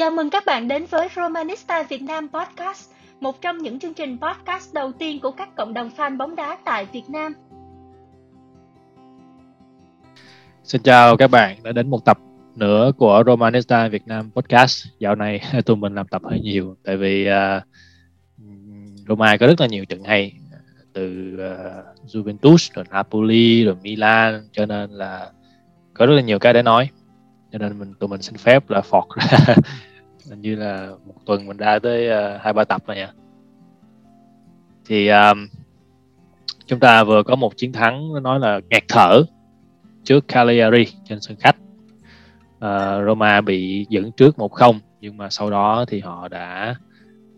Chào mừng các bạn đến với Romanista Việt Nam Podcast, một trong những chương trình podcast đầu tiên của các cộng đồng fan bóng đá tại Việt Nam. Xin chào các bạn, đã đến một tập nữa của Romanista Việt Nam Podcast. Dạo này tụi mình làm tập hơi nhiều, tại vì Roma có rất là nhiều trận hay, từ Juventus, rồi Napoli, rồi Milan, cho nên là có rất là nhiều cái để nói. Cho nên tụi mình xin phép là phọt ra hình như là một tuần mình ra tới 2-3 tập rồi nha. Thì chúng ta vừa có một chiến thắng nói là nghẹt thở trước Cagliari trên sân khách. Roma bị dẫn trước 1-0, nhưng mà sau đó thì họ đã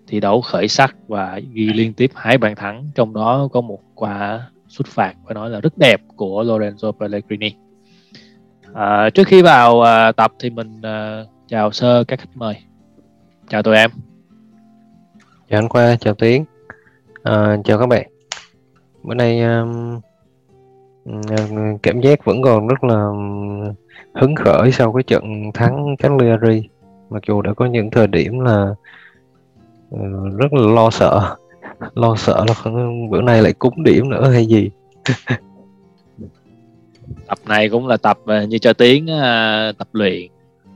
thi đấu khởi sắc và ghi liên tiếp 2 bàn thắng, trong đó có một quả sút phạt phải nói là rất đẹp của Lorenzo Pellegrini. Trước khi vào tập thì mình chào sơ các khách mời. Chào tụi em. Chào anh Khoa, chào Tiến, chào các bạn. Bữa nay cảm giác vẫn còn rất là hứng khởi sau cái trận thắng Cagliari. Mặc dù đã có những thời điểm là rất là lo sợ là bữa nay lại cúng điểm nữa hay gì. Tập này cũng là tập như cho Tiến tập luyện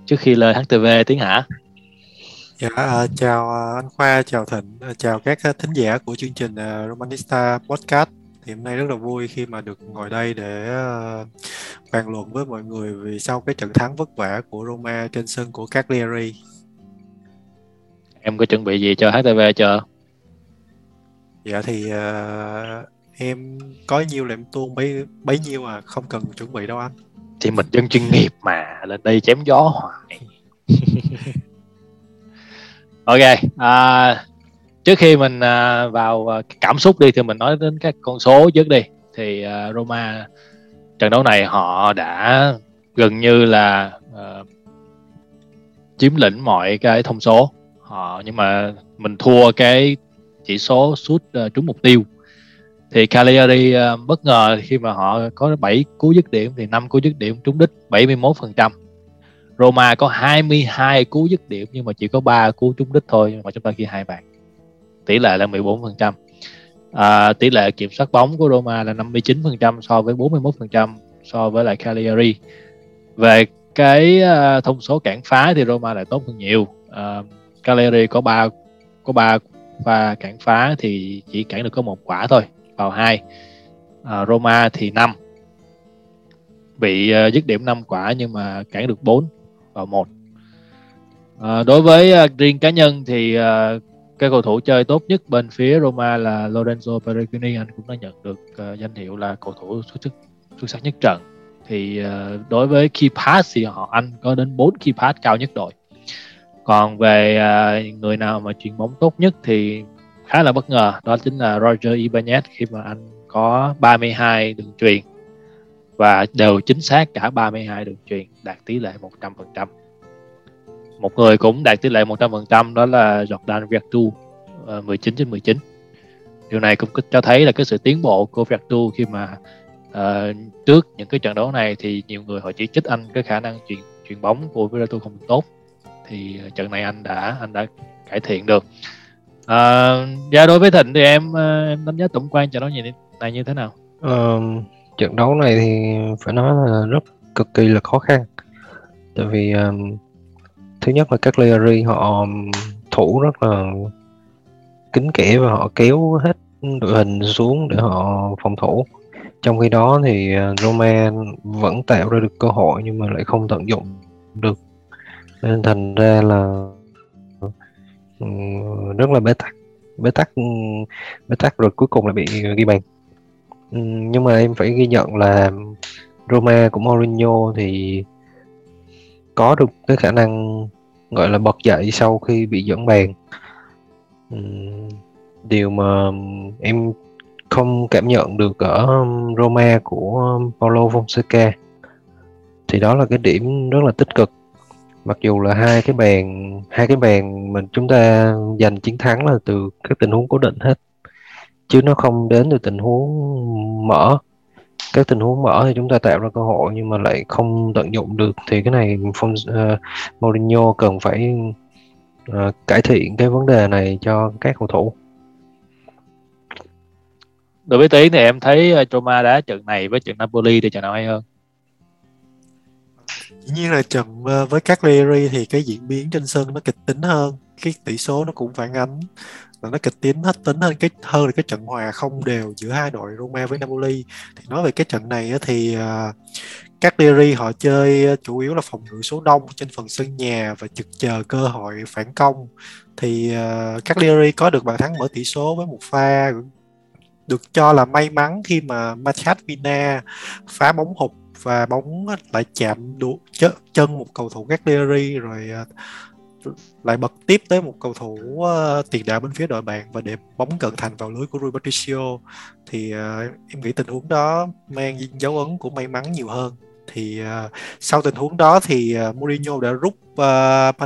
trước khi lên HTV. Tiến hả? Dạ, chào anh Khoa, chào Thịnh, chào các thính giả của chương trình Romanista Podcast. Thì hôm nay rất là vui khi mà được ngồi đây để bàn luận với mọi người vì sau cái trận thắng vất vả của Roma trên sân của Cagliari. Em có chuẩn bị gì cho HTV chưa? Dạ thì em có nhiêu là em tuôn bấy nhiêu à, không cần chuẩn bị đâu anh. Thì mình dân chuyên nghiệp mà, lên đây chém gió hoài. Ok, trước khi mình vào cảm xúc đi thì mình nói đến các con số trước đi. Thì Roma trận đấu này họ đã gần như là chiếm lĩnh mọi cái thông số họ, nhưng mà mình thua cái chỉ số sút trúng mục tiêu. Thì Cagliari bất ngờ khi mà họ có 7 cú dứt điểm thì 5 cú dứt điểm trúng đích 71%. Roma có 22 cú dứt điểm nhưng mà chỉ có 3 cú trúng đích thôi, nhưng mà chúng ta ghi 2 bàn. Tỷ lệ là 14%. Tỷ lệ kiểm soát bóng của Roma là 59% so với 41% so với lại Cagliari. Về cái thông số cản phá thì Roma lại tốt hơn nhiều. Cagliari có 3 pha cản phá thì chỉ cản được có 1 quả thôi, vào 2. Roma thì 5, bị dứt điểm 5 quả nhưng mà cản được 4, vào 1. Đối với riêng cá nhân thì cái cầu thủ chơi tốt nhất bên phía Roma là Lorenzo Pellegrini. Anh cũng đã nhận được danh hiệu là cầu thủ xuất sắc nhất trận. Thì đối với key pass thì anh có đến 4 key pass cao nhất đội. Còn về người nào mà chuyền bóng tốt nhất thì khá là bất ngờ, đó chính là Roger Ibanez khi mà anh có 32 đường chuyền và đều chính xác cả 32 đường chuyền, đạt tỷ lệ 100%. Một người cũng đạt tỷ lệ 100% đó là Jordan Poole, 19/19. Điều này cũng cho thấy là cái sự tiến bộ của Vertu khi mà trước những cái trận đấu này thì nhiều người họ chỉ trích anh cái khả năng chuyền bóng của Vertu không tốt. Thì trận này anh đã cải thiện được. Đối với Thịnh thì em đánh giá tổng quan trận đấu này như thế nào? Trận đấu này thì phải nói là rất cực kỳ là khó khăn. Tại vì thứ nhất là Cagliari họ thủ rất là kín kẽ và họ kéo hết đội hình xuống để họ phòng thủ. Trong khi đó thì Roma vẫn tạo ra được cơ hội nhưng mà lại không tận dụng được. Nên thành ra là rất là bế tắc rồi cuối cùng là bị ghi bàn. Nhưng mà em phải ghi nhận là Roma của Mourinho thì có được cái khả năng gọi là bật dậy sau khi bị dẫn bàn. Điều mà em không cảm nhận được ở Roma của Paulo Fonseca thì đó là cái điểm rất là tích cực. Mặc dù là hai cái bàn mà chúng ta giành chiến thắng là từ các tình huống cố định hết, chứ nó không đến từ tình huống mở. Các tình huống mở thì chúng ta tạo ra cơ hội nhưng mà lại không tận dụng được, thì cái này Mourinho cần phải cải thiện cái vấn đề này cho các cầu thủ. Đối với Tiến thì em thấy Roma đá trận này với trận Napoli thì trận nào hay hơn? Dĩ nhiên là trận với Cagliari thì cái diễn biến trên sân nó kịch tính hơn, cái tỷ số nó cũng phản ánh là nó kịch tính hết tính hơn là cái trận hòa không đều giữa hai đội Roma với Napoli. Thì nói về cái trận này thì Cagliari họ chơi chủ yếu là phòng ngự số đông trên phần sân nhà và chực chờ cơ hội phản công. Thì Cagliari có được bàn thắng mở tỷ số với một pha được cho là may mắn khi mà Vina phá bóng hụt và bóng lại chạm đuổi chân một cầu thủ Cagliari rồi lại bật tiếp tới một cầu thủ tiền đạo bên phía đội bạn và để bóng cận thành vào lưới của Rui Patricio. Thì em nghĩ tình huống đó mang dấu ấn của may mắn nhiều hơn. Thì sau tình huống đó thì Mourinho đã rút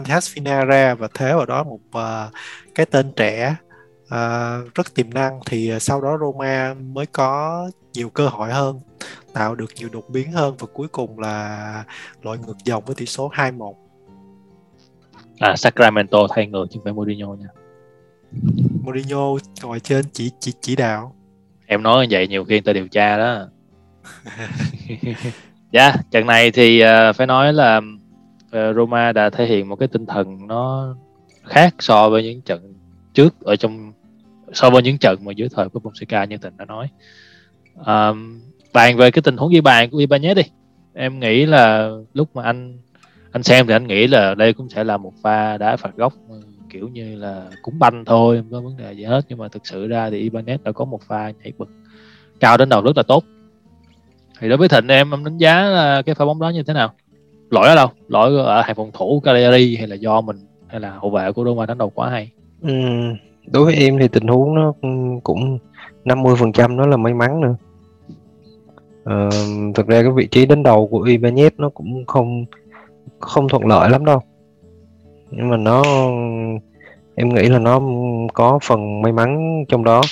Matichina ra và thế vào đó một cái tên trẻ rất tiềm năng. Thì sau đó Roma mới có nhiều cơ hội hơn, tạo được nhiều đột biến hơn và cuối cùng là loại ngược dòng với tỷ số 2-1. Sacramento thay người chứ không phải Mourinho nha. Mourinho ngồi trên chỉ đạo. Em nói như vậy nhiều khi người ta điều tra đó. Trận này thì phải nói là Roma đã thể hiện một cái tinh thần nó khác so với những trận trước ở trong, so với những trận mà dưới thời của Fonseca như Thịnh đã nói. Bàn về cái tình huống ghi bàn của Ibanez đi, em nghĩ là lúc mà anh xem thì anh nghĩ là đây cũng sẽ là một pha đá phạt góc kiểu như là cúng banh thôi, không có vấn đề gì hết. Nhưng mà thực sự ra thì Ibanez đã có một pha nhảy bật cao đến đầu rất là tốt. Thì đối với Thịnh em đánh giá là cái pha bóng đó như thế nào? Lỗi ở đâu? Lỗi ở hàng phòng thủ Cagliari hay là do mình, hay là hậu vệ của Roma đánh đầu quá hay? Đối với em thì tình huống nó cũng 50% nó là may mắn nữa. Thực ra cái vị trí đánh đầu của Ibanez nó cũng không thuận lợi lắm đâu, nhưng mà nó, em nghĩ là nó có phần may mắn trong đó.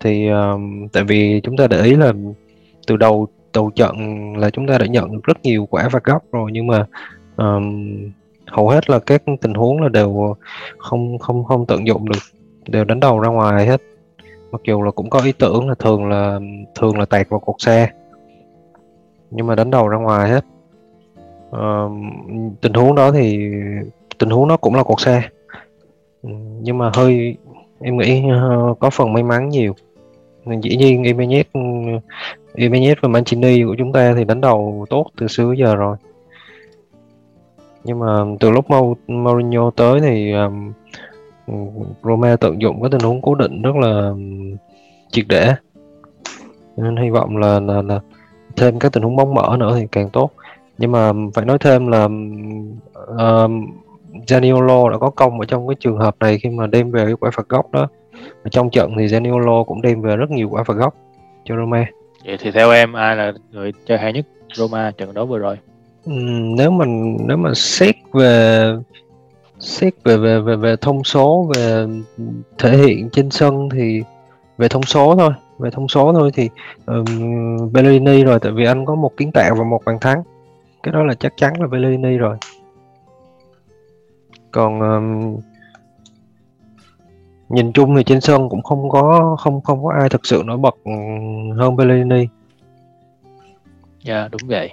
Thì tại vì chúng ta để ý là từ đầu trận là chúng ta đã nhận được rất nhiều quả phạt góc rồi, nhưng mà hầu hết là các tình huống là đều không tận dụng được, đều đánh đầu ra ngoài hết. Mặc dù là cũng có ý tưởng là thường là tạt vào cột xa, nhưng mà đánh đầu ra ngoài hết. Tình huống đó thì tình huống nó cũng là cột xa, nhưng mà hơi, em nghĩ có phần may mắn nhiều. Dĩ nhiên Ibanez và Mancini của chúng ta thì đánh đầu tốt từ xưa tới giờ rồi, nhưng mà từ lúc Mourinho tới thì Roma tận dụng cái tình huống cố định rất là triệt để, nên hy vọng là thêm các tình huống bóng mở nữa thì càng tốt. Nhưng mà phải nói thêm là Zaniolo đã có công ở trong cái trường hợp này khi mà đem về cái quả phạt góc đó. Ở trong trận thì Zaniolo cũng đem về rất nhiều quả phạt góc cho Roma. Vậy thì theo em ai là người chơi hay nhất Roma trận đấu vừa rồi? Nếu mà xét về thông số, về thể hiện trên sân thì về thông số thôi thì Pellegrini rồi, tại vì anh có một kiến tạo và một bàn thắng, cái đó là chắc chắn là Pellegrini rồi. Còn nhìn chung thì trên sân cũng không có ai thực sự nổi bật hơn Pellegrini. Dạ đúng vậy.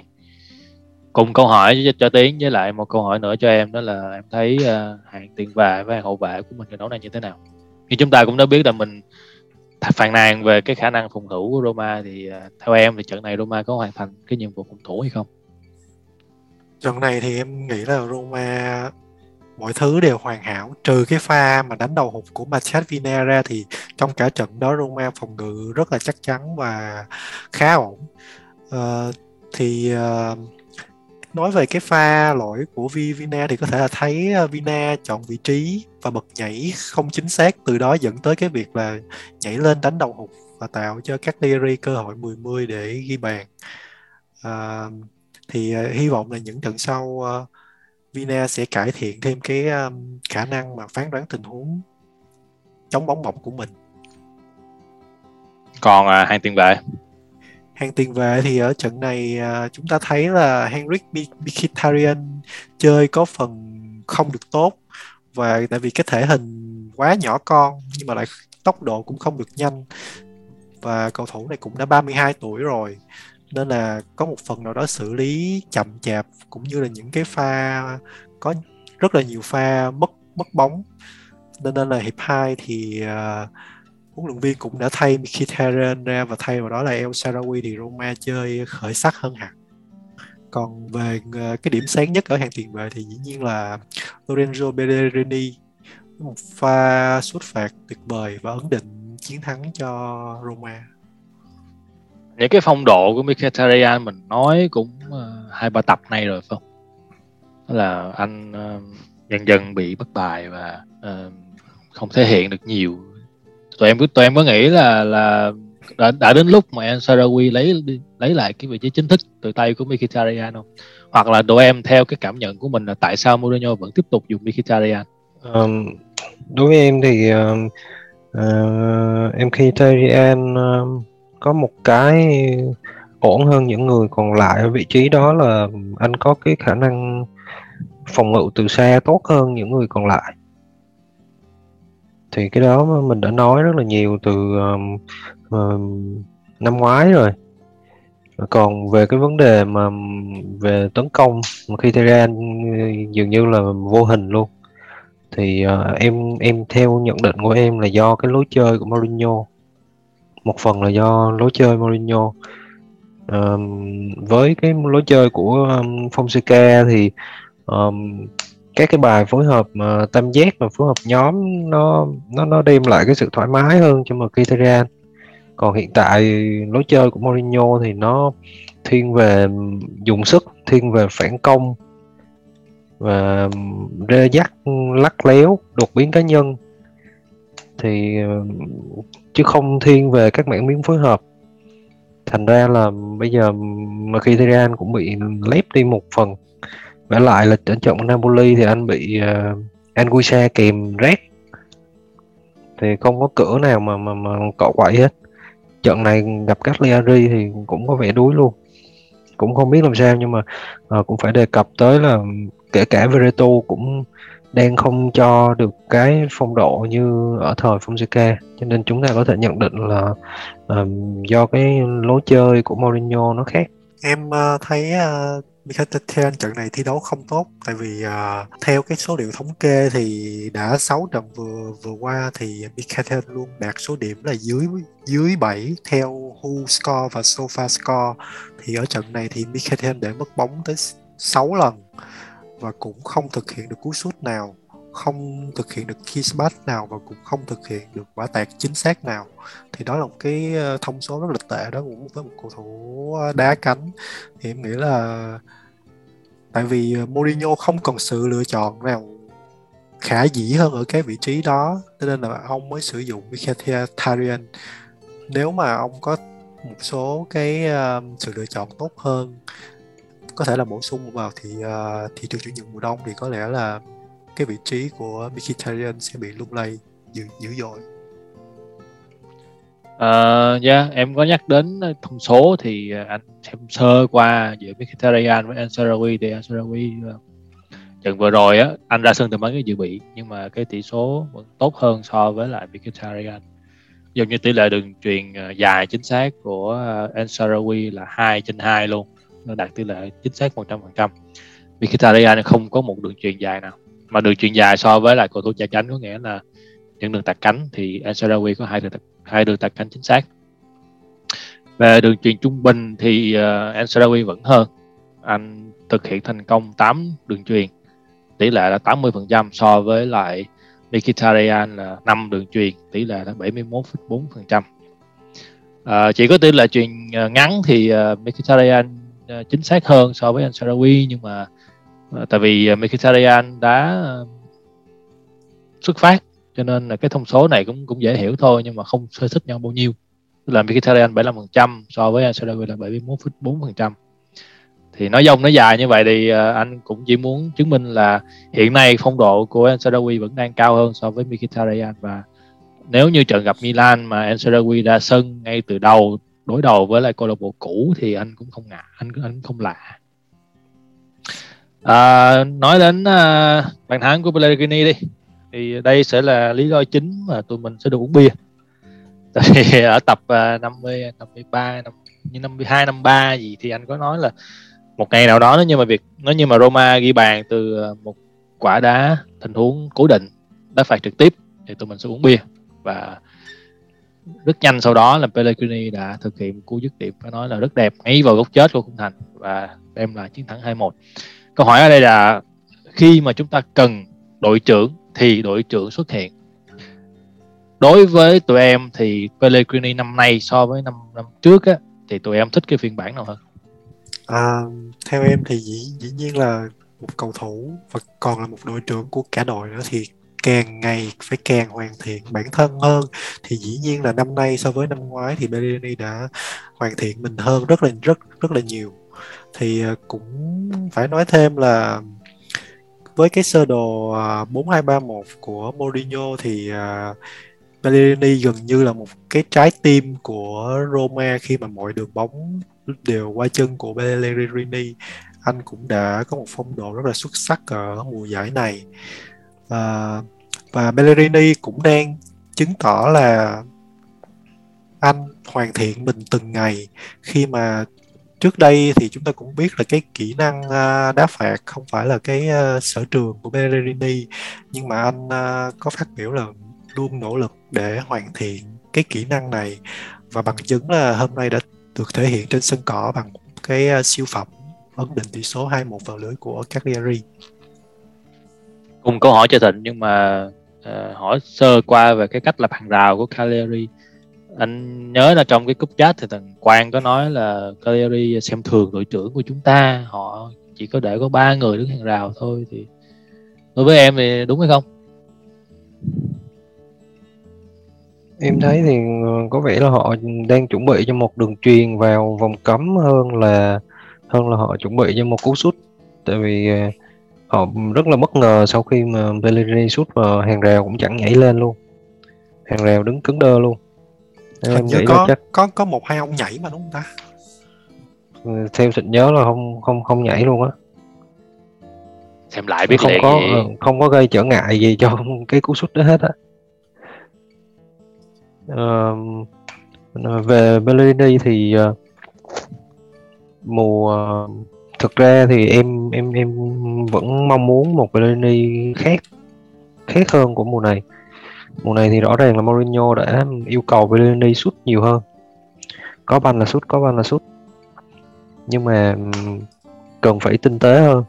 Cùng câu hỏi cho Tiến với lại một câu hỏi nữa cho em, đó là em thấy hàng tiền vệ và hàng hậu vệ của mình trận đấu này như thế nào? Như chúng ta cũng đã biết là mình phàn nàn về cái khả năng phòng thủ của Roma, thì theo em thì trận này Roma có hoàn thành cái nhiệm vụ phòng thủ hay không? Trận này thì em nghĩ là Roma mọi thứ đều hoàn hảo, trừ cái pha mà đánh đầu hụt của Matichina ra thì trong cả trận đó Roma phòng ngự rất là chắc chắn và khá ổn. Nói về cái pha lỗi của Vina thì có thể là thấy Vina chọn vị trí và bật nhảy không chính xác, từ đó dẫn tới cái việc là nhảy lên đánh đầu hụt và tạo cho Cagliari cơ hội 10-10 để ghi bàn. Thì hy vọng là những trận sau Vina sẽ cải thiện thêm cái khả năng mà phán đoán tình huống chống bóng bọc của mình. Còn hàng tiền vệ thì ở trận này chúng ta thấy là Henrik Mkhitaryan chơi có phần không được tốt, và tại vì cái thể hình quá nhỏ con nhưng mà lại tốc độ cũng không được nhanh, và cầu thủ này cũng đã 32 tuổi rồi nên là có một phần nào đó xử lý chậm chạp, cũng như là những cái pha có rất là nhiều pha mất bóng, nên là hiệp 2 thì huấn luyện viên cũng đã thay Mkhitaryan ra và thay vào đó là El Shaarawy, thì Roma chơi khởi sắc hơn hẳn. Còn về cái điểm sáng nhất ở hàng tiền vệ thì dĩ nhiên là Lorenzo Pellegrini, một pha sút phạt tuyệt vời và ấn định chiến thắng cho Roma. Những cái phong độ của Mkhitaryan mình nói cũng 2-3 tập nay rồi phải không? Đó là anh dần dần bị bất bài và không thể hiện được nhiều. Tụi em có nghĩ là đã đến lúc mà El Shaarawy lấy lại cái vị trí chính thức từ tay của Mkhitaryan không? Hoặc là tụi em theo cái cảm nhận của mình là tại sao Mourinho vẫn tiếp tục dùng Mkhitaryan? Đối với em thì Mkhitaryan có một cái ổn hơn những người còn lại ở vị trí đó là anh có cái khả năng phòng ngự từ xa tốt hơn những người còn lại. Thì cái đó mình đã nói rất là nhiều từ năm ngoái rồi. Còn về cái vấn đề mà về tấn công, Mkhitaryan dường như là vô hình luôn. Thì em theo nhận định của em là do cái lối chơi của Mourinho. Một phần là do lối chơi Mourinho. Với cái lối chơi của Fonseca thì các cái bài phối hợp mà tam giác và phối hợp nhóm nó đem lại cái sự thoải mái hơn cho Mkhitaryan. Còn hiện tại lối chơi của Mourinho thì nó thiên về dùng sức, thiên về phản công và rê dắt, lắc léo, đột biến cá nhân, thì chứ không thiên về các mảng miếng phối hợp. Thành ra là bây giờ Mkhitaryan cũng bị lép đi một phần. Vả lại là trận trận Napoli thì anh bị Anguissa kèm rét, thì không có cửa nào mà cọ quậy hết. Trận này gặp Cagliari thì cũng có vẻ đuối luôn, cũng không biết làm sao. Nhưng mà cũng phải đề cập tới là kể cả Veretout cũng đang không cho được cái phong độ như ở thời Fonseca, cho nên chúng ta có thể nhận định là do cái lối chơi của Mourinho nó khác. Em thấy Mkhitaryan trận này thi đấu không tốt, tại vì theo cái số liệu thống kê thì đã 6 trận vừa qua thì Mkhitaryan luôn đạt số điểm là dưới 7 theo Who Score và Sofa Score. Thì ở trận này thì Mkhitaryan để mất bóng tới 6 lần và cũng không thực hiện được cú sút nào, không thực hiện được key pass nào và cũng không thực hiện được quả tạt chính xác nào. Thì đó là một cái thông số rất là tệ đó, cũng với một cầu thủ đá cánh. Thì em nghĩ là tại vì Mourinho không còn sự lựa chọn nào khả dĩ hơn ở cái vị trí đó, nên là ông mới sử dụng Mkhitaryan. Nếu mà ông có một số cái sự lựa chọn tốt hơn, có thể là bổ sung vào thì thị trường chuyển nhượng mùa đông, thì có lẽ là cái vị trí của Mkhitaryan sẽ bị lung lay dữ dội. Em có nhắc đến thông số thì anh xem sơ qua giữa Mkhitaryan với El Shaarawy. Thì El Shaarawy trận vừa rồi á, anh ra sân từ mấy cái dự bị nhưng mà cái tỷ số vẫn tốt hơn so với lại Mkhitaryan. Giống như tỷ lệ đường truyền dài chính xác của El Shaarawy là 2/2 luôn, nó đạt tỷ lệ chính xác 100%. Mkhitaryan không có một đường truyền dài nào, mà đường chuyền dài so với lại cầu thủ chạy cánh có nghĩa là những đường tạt cánh thì El Shaarawy có hai đường tạt cánh chính xác. Về đường chuyền trung bình thì El Shaarawy vẫn hơn, anh thực hiện thành công 8 đường chuyền, tỷ lệ là 80%, so với lại Mkhitaryan là 5 đường chuyền, tỷ lệ là 71.4%. Chỉ có tỷ lệ chuyền ngắn thì Mkhitaryan chính xác hơn so với El Shaarawy, nhưng mà tại vì Mkhitaryan đã xuất phát cho nên là cái thông số này cũng dễ hiểu thôi, nhưng mà không xê xích nhau bao nhiêu. Tức là Mkhitaryan 75% so với El Shaarawy là 71.4%. Thì nói dông nói dài như vậy thì anh cũng chỉ muốn chứng minh là hiện nay phong độ của El Shaarawy vẫn đang cao hơn so với Mkhitaryan. Và nếu như trận gặp Milan mà El Shaarawy ra sân ngay từ đầu đối đầu với lại câu lạc bộ cũ thì anh cũng không ngại, anh không lạ. Nói đến bàn thắng của Pellegrini đi. Thì đây sẽ là lý do chính mà tụi mình sẽ được uống bia. Tại vì ở tập 52, 53 gì thì anh có nói là một ngày nào đó nếu như mà Roma ghi bàn từ một quả đá tình huống cố định, đá phạt trực tiếp, thì tụi mình sẽ uống bia. Và rất nhanh sau đó là Pellegrini đã thực hiện cú dứt điểm phải nói là rất đẹp ngay vào góc chết của khung thành và đem lại chiến thắng 2-1. Câu hỏi ở đây là khi mà chúng ta cần đội trưởng thì đội trưởng xuất hiện. Đối với tụi em thì Pellegrini năm nay so với năm trước á, thì tụi em thích cái phiên bản nào hơn? Theo em thì dĩ nhiên là một cầu thủ và còn là một đội trưởng của cả đội nữa thì càng ngày phải càng hoàn thiện bản thân hơn. Thì dĩ nhiên là năm nay so với năm ngoái thì Pellegrini đã hoàn thiện mình hơn rất là nhiều. Thì cũng phải nói thêm là với cái sơ đồ 4-2-3-1 của Mourinho thì Pellegrini gần như là một cái trái tim của Roma khi mà mọi đường bóng đều qua chân của Pellegrini. Anh cũng đã có một phong độ rất là xuất sắc ở mùa giải này. Và Pellegrini cũng đang chứng tỏ là anh hoàn thiện mình từng ngày, khi mà trước đây thì chúng ta cũng biết là cái kỹ năng đá phạt không phải là cái sở trường của Pellegrini, nhưng mà anh có phát biểu là luôn nỗ lực để hoàn thiện cái kỹ năng này, và bằng chứng là hôm nay đã được thể hiện trên sân cỏ bằng cái siêu phẩm ấn định tỷ số 2-1 vào lưới của Cagliari. Cùng câu hỏi cho Thịnh, nhưng mà hỏi sơ qua về cái cách lập hàng rào của Cagliari. Anh nhớ là trong cái cúp chat thì thằng Quang có nói là Cagliari xem thường đội trưởng của chúng ta, họ chỉ có để có 3 người đứng hàng rào thôi. Thì đối với em thì đúng hay không? Em thấy thì có vẻ là họ đang chuẩn bị cho một đường truyền vào vòng cấm hơn là họ chuẩn bị cho một cú sút. Tại vì họ rất là bất ngờ sau khi mà Pellegrini sút vào hàng rào cũng chẳng nhảy lên luôn. Hàng rào đứng cứng đơ luôn. Hình như có 1-2 ông nhảy mà đúng không ta? Theo Thịnh nhớ là không nhảy luôn á. Xem lại biết không có gây trở ngại gì cho cái cú sút đó hết á. Về Pellegrini thì thực ra thì em vẫn mong muốn một Pellegrini khác hơn của mùa này. Mùa này thì rõ ràng là Mourinho đã yêu cầu Pellegrini sút nhiều hơn. Có bàn là sút. Nhưng mà cần phải tinh tế hơn.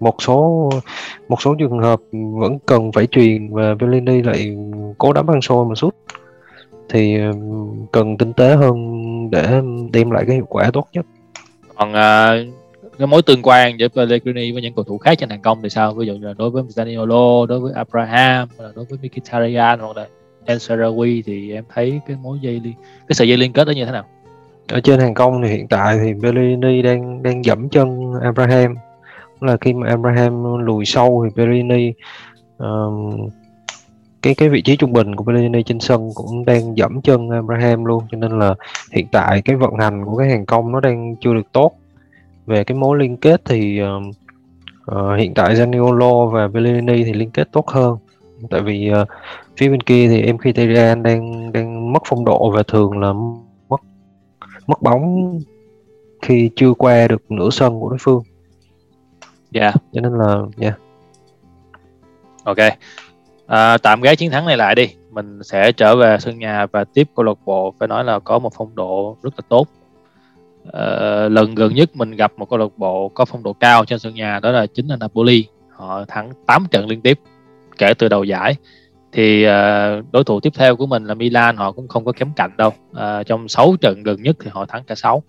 Một số trường hợp vẫn cần phải truyền và Pellegrini lại cố đấm ăn xôi mà sút. Thì cần tinh tế hơn để đem lại cái hiệu quả tốt nhất. Còn cái mối tương quan giữa Pellegrini với những cầu thủ khác trên hàng công thì sao? Ví dụ như là đối với Zaniolo, đối với Abraham, đối với Mkhitaryan hoặc là El Shaarawy thì em thấy cái sợi dây liên kết đó như thế nào? Ở trên hàng công thì hiện tại thì Pellegrini đang dẫm chân Abraham. Là khi mà Abraham lùi sâu thì Pellegrini cái vị trí trung bình của Pellegrini trên sân cũng đang dẫm chân Abraham luôn, cho nên là hiện tại cái vận hành của cái hàng công nó đang chưa được tốt. Về cái mối liên kết thì hiện tại Zaniolo và Pellegrini thì liên kết tốt hơn, tại vì phía bên kia thì Mkhitaryan đang mất phong độ và thường là mất bóng khi chưa qua được nửa sân của đối phương. Cho nên là ok. Tạm gác chiến thắng này lại đi, mình sẽ trở về sân nhà và tiếp câu lạc bộ phải nói là có một phong độ rất là tốt. Lần gần nhất mình gặp một câu lạc bộ có phong độ cao trên sân nhà đó là chính là Napoli. Họ thắng 8 trận liên tiếp kể từ đầu giải. Thì đối thủ tiếp theo của mình là Milan, họ cũng không có kém cạnh đâu. Trong 6 trận gần nhất thì họ thắng cả 6.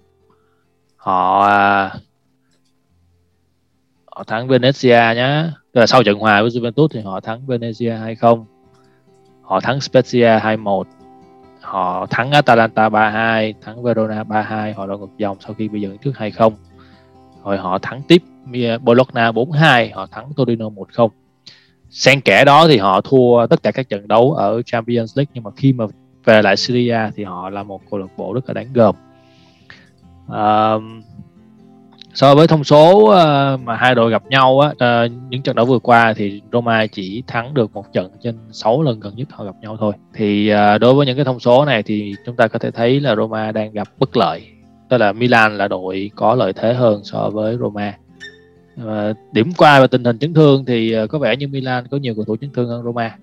Họ thắng Venezia nhá. Tức là sau trận hòa với Juventus thì họ thắng Venezia 2-0. Họ thắng Spezia 2-1. Họ thắng Atalanta 3-2, thắng Verona 3-2, họ đã ngược dòng sau khi bị dẫn trước 2-0. Rồi họ thắng tiếp Bologna 4-2, họ thắng Torino 1-0. Xen kẽ đó thì họ thua tất cả các trận đấu ở Champions League, nhưng mà khi mà về lại Serie A thì họ là một câu lạc bộ rất là đáng gờm. So với thông số mà hai đội gặp nhau á, những trận đấu vừa qua thì Roma chỉ thắng được một trận trên 6 lần gần nhất họ gặp nhau thôi. Thì đối với những cái thông số này thì chúng ta có thể thấy là Roma đang gặp bất lợi. Tức là Milan là đội có lợi thế hơn so với Roma. Điểm qua và tình hình chấn thương thì có vẻ như Milan có nhiều cầu thủ chấn thương hơn Roma.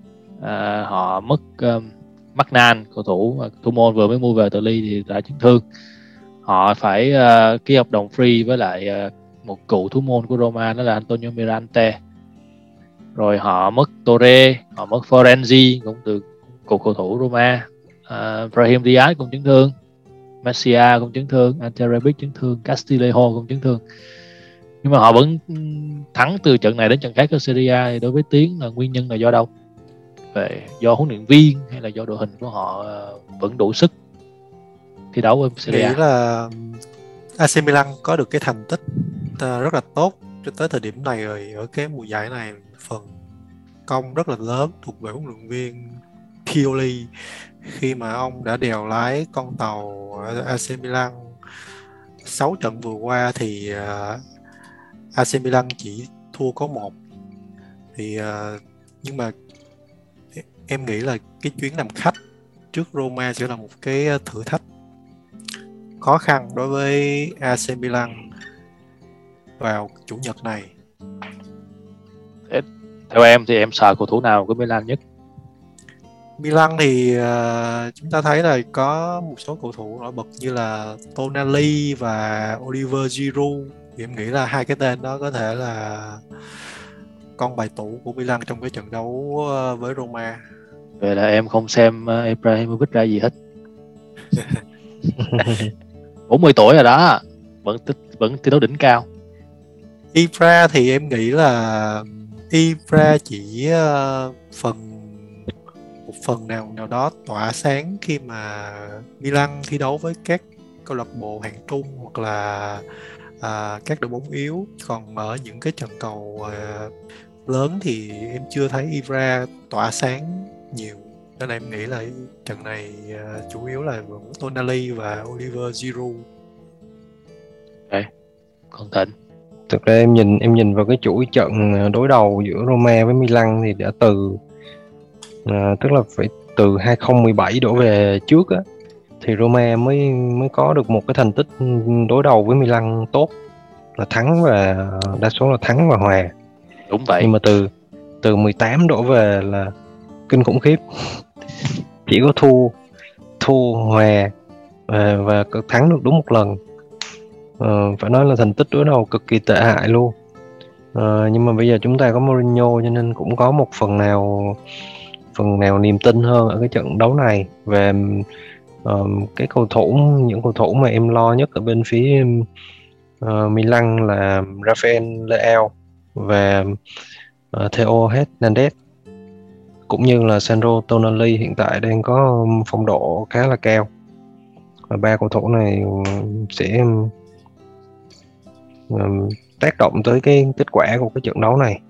Họ mất Magnan, cầu thủ môn vừa mới mua về từ Ly thì đã chấn thương. Họ phải ký hợp đồng free với lại một cựu thủ môn của Roma, đó là Antonio Mirante. Rồi họ mất Torre, họ mất Florenzi cũng từ cựu cầu thủ Roma. Brahim Diaz cũng chấn thương, Messia cũng chấn thương, Anterebic chấn thương, Castillejo cũng chấn thương. Nhưng mà họ vẫn thắng từ trận này đến trận khác ở Serie A. Thì đối với Tiến là nguyên nhân là do đâu? Về do huấn luyện viên hay là do đội hình của họ vẫn đủ sức thi đấu ở Serie A? Nghĩ là AC Milan có được cái thành tích rất là tốt cho tới thời điểm này rồi ở cái mùa giải này, phần công rất là lớn thuộc về huấn luyện viên Pioli khi mà ông đã đèo lái con tàu AC Milan 6 trận vừa qua thì AC Milan chỉ thua có 1 thì nhưng mà em nghĩ là cái chuyến làm khách trước Roma sẽ là một cái thử thách khó khăn đối với AC Milan vào chủ nhật này. Theo em thì em sợ cầu thủ nào của Milan nhất? Milan thì chúng ta thấy là có một số cầu thủ nổi bật như là Tonali và Oliver Giroud. Thì em nghĩ là hai cái tên đó có thể là con bài tủ của Milan trong cái trận đấu với Roma. Vậy là em không xem Ibrahimovic ra gì hết. 40 tuổi rồi đó, vẫn thi đấu đỉnh cao. Ibra thì em nghĩ là Ibra chỉ một phần nào đó tỏa sáng khi mà Milan thi đấu với các câu lạc bộ hạng trung hoặc là các đội bóng yếu. Còn ở những cái trận cầu lớn thì em chưa thấy Ibra tỏa sáng nhiều. Nên em nghĩ là trận này chủ yếu là vẫn Tonali và Oliver Giroud. Okay. Còn Thịnh. Thực ra em nhìn vào cái chuỗi trận đối đầu giữa Roma với Milan thì đã từ tức là phải từ 2017 đổ về trước á thì Roma mới có được một cái thành tích đối đầu với Milan tốt, là thắng và đa số là thắng và hòa. Đúng vậy. Nhưng mà từ 18 đổ về là kinh khủng khiếp. Chỉ có thua hòa và thắng được đúng một lần. Phải nói là thành tích đối đầu cực kỳ tệ hại luôn. Nhưng mà bây giờ chúng ta có Mourinho cho nên cũng có một phần nào niềm tin hơn ở cái trận đấu này. Về cái cầu thủ, những cầu thủ mà em lo nhất ở bên phía Milan là Rafael Leao và Theo Hernandez, cũng như là Sandro Tonali hiện tại đang có phong độ khá là cao. Và ba cầu thủ này sẽ tác động tới cái kết quả của cái trận đấu này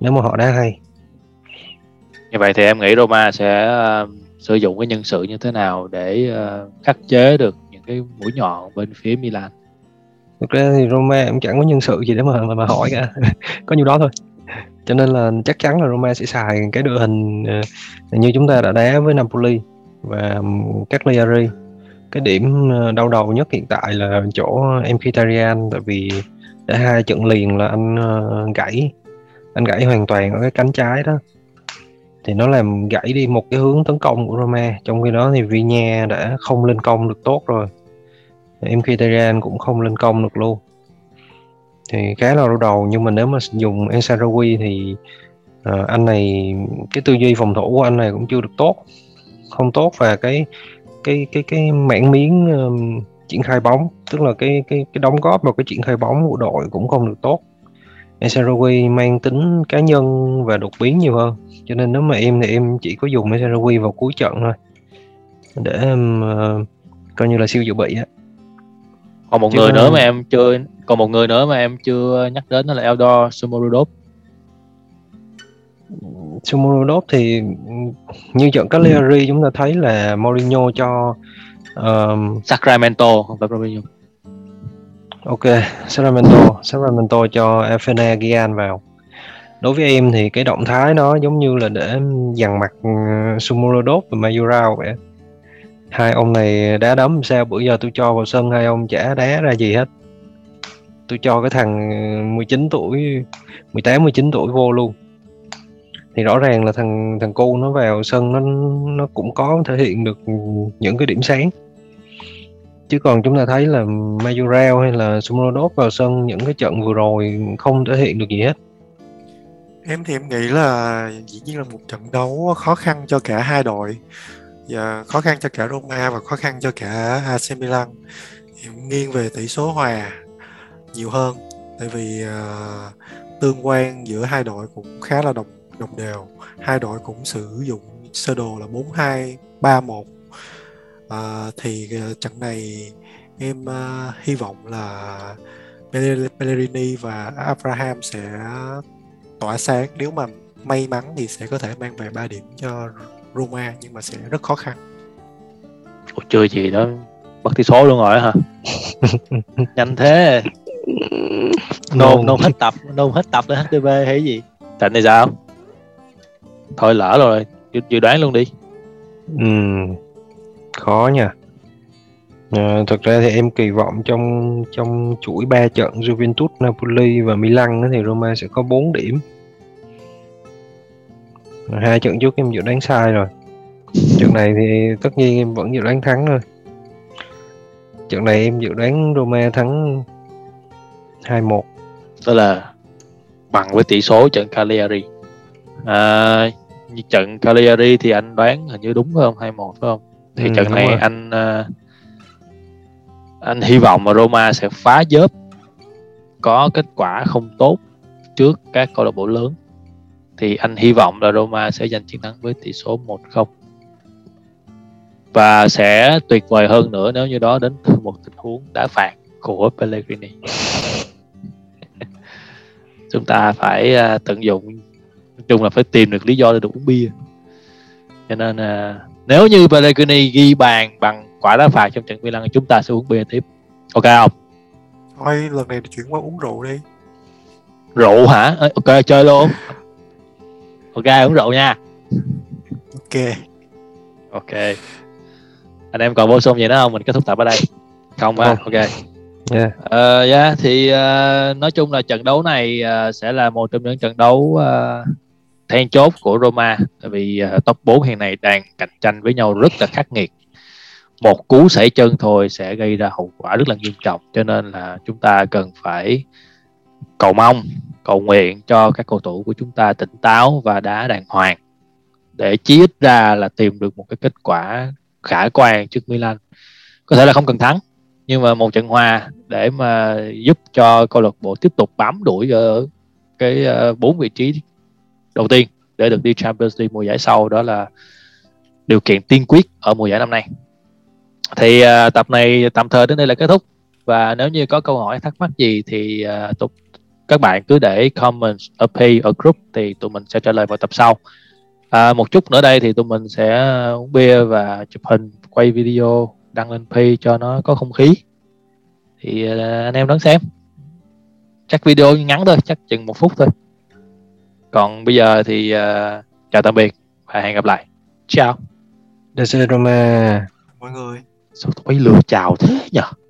nếu mà họ đá hay. Như vậy thì em nghĩ Roma sẽ sử dụng cái nhân sự như thế nào để khắc chế được những cái mũi nhọn bên phía Milan? Thực ra thì Roma cũng chẳng có nhân sự gì để mà hỏi cả, có nhiêu đó thôi. Cho nên là chắc chắn là Roma sẽ xài cái đội hình như chúng ta đã đá với Napoli và Cagliari. Cái điểm đau đầu nhất hiện tại là chỗ Mkhitaryan, tại vì đã 2 trận liền là anh gãy hoàn toàn ở cái cánh trái đó, thì nó làm gãy đi một cái hướng tấn công của Roma. Trong khi đó thì Vina đã không lên công được tốt rồi, Mkhitaryan cũng không lên công được luôn, thì khá là đau đầu. Nhưng mà nếu mà dùng El Shaarawy thì anh này, cái tư duy phòng thủ của anh này cũng chưa được tốt, không tốt, và cái mảng miếng triển khai bóng, tức là cái đóng góp vào cái triển khai bóng của đội cũng không được tốt. El Shaarawy mang tính cá nhân và đột biến nhiều hơn, cho nên nếu mà em thì em chỉ có dùng El Shaarawy vào cuối trận thôi để coi như là siêu dự bị á. Còn một người nữa mà em chưa nhắc đến đó là Eldor Shomurodov. Shomurodov thì như trận Cagliari chúng ta thấy là Mourinho cho Sacramento, không phải Mourinho. Ok, Sacramento cho Efena Gyan vào. Đối với em thì cái động thái nó giống như là để dằn mặt Shomurodov và Majorao vậy. Hai ông này đá đấm sao bữa giờ tôi cho vào sân hai ông chả đá ra gì hết. Tôi cho cái thằng 18-19 tuổi vô luôn. Thì rõ ràng là thằng cô nó vào sân nó cũng có thể hiện được những cái điểm sáng. Chứ còn chúng ta thấy là Majorao hay là Shomurodov vào sân những cái trận vừa rồi không thể hiện được gì hết. Em nghĩ là dĩ nhiên là một trận đấu khó khăn cho cả hai đội, và khó khăn cho cả Roma và khó khăn cho cả AC Milan. Em nghiêng về tỷ số hòa nhiều hơn, tại vì tương quan giữa hai đội cũng khá là đồng đều. Hai đội cũng sử dụng sơ đồ là 4-2-3-1. Thì trận này em hy vọng là Pellegrini và Abraham sẽ tỏa sáng. Nếu mà may mắn thì sẽ có thể mang về 3 điểm cho Roma, nhưng mà sẽ rất khó khăn. Ủa, chơi gì đó bắt tỷ số luôn rồi hả? Nhanh thế. Nôn hết tập lên HTB hay gì? Trận này sao? Thôi lỡ rồi, dự đoán luôn đi. Khó nha. Thật ra thì em kỳ vọng trong chuỗi 3 trận Juventus, Napoli và Milan thì Roma sẽ có 4 điểm. 2 trận trước em dự đoán sai rồi. Trận này thì tất nhiên em vẫn dự đoán thắng thôi. Trận này em dự đoán Roma thắng 2-1, tức là bằng với tỷ số trận Cagliari. Như trận Cagliari thì anh đoán hình như đúng không? 2-1 phải không? Thì trận này rồi. Anh hy vọng mà Roma sẽ phá dớp có kết quả không tốt trước các câu lạc bộ lớn. Thì anh hy vọng là Roma sẽ giành chiến thắng với tỷ số 1-0. Và sẽ tuyệt vời hơn nữa nếu như đó đến từ một tình huống đá phạt của Pellegrini. Chúng ta phải tận dụng, nói chung là phải tìm được lý do để được uống bia. Cho nên nếu như Pellegrini ghi bàn bằng quả đá phạt trong trận Milan, chúng ta sẽ uống bia tiếp. Ok không? Thôi lần này chuyển qua uống rượu đi. Rượu hả? Ok, chơi luôn. Ok, uống rượu nha. Ok. Anh em còn bổ sung gì nữa không? Mình kết thúc tập ở đây. Không hả? Ok. Thì nói chung là trận đấu này sẽ là một trong những trận đấu then chốt của Roma. Tại vì top 4 hiện nay đang cạnh tranh với nhau rất là khắc nghiệt. Một cú sẩy chân thôi sẽ gây ra hậu quả rất là nghiêm trọng. Cho nên là chúng ta cần phải cầu mong, cầu nguyện cho các cầu thủ của chúng ta tỉnh táo và đá đàng hoàng, để chí ít ra là tìm được một cái kết quả khả quan trước Milan. Có thể là không cần thắng, nhưng mà một trận hòa để mà giúp cho câu lạc bộ tiếp tục bám đuổi ở cái 4 vị trí đầu tiên để được đi Champions League mùa giải sau. Đó là điều kiện tiên quyết ở mùa giải năm nay. Thì tập này tạm thời đến đây là kết thúc. Và nếu như có câu hỏi thắc mắc gì thì các bạn cứ để comment ở group thì tụi mình sẽ trả lời vào tập sau. Một chút nữa đây thì tụi mình sẽ uống bia và chụp hình, quay video, đăng lên page cho nó có không khí. Thì anh em đón xem. Chắc video ngắn thôi, chắc chừng 1 phút thôi. Còn bây giờ thì chào tạm biệt và hẹn gặp lại. Ciao. Đây là Roma. Mọi người. Sao tụi bay lừa chào thế nhỉ?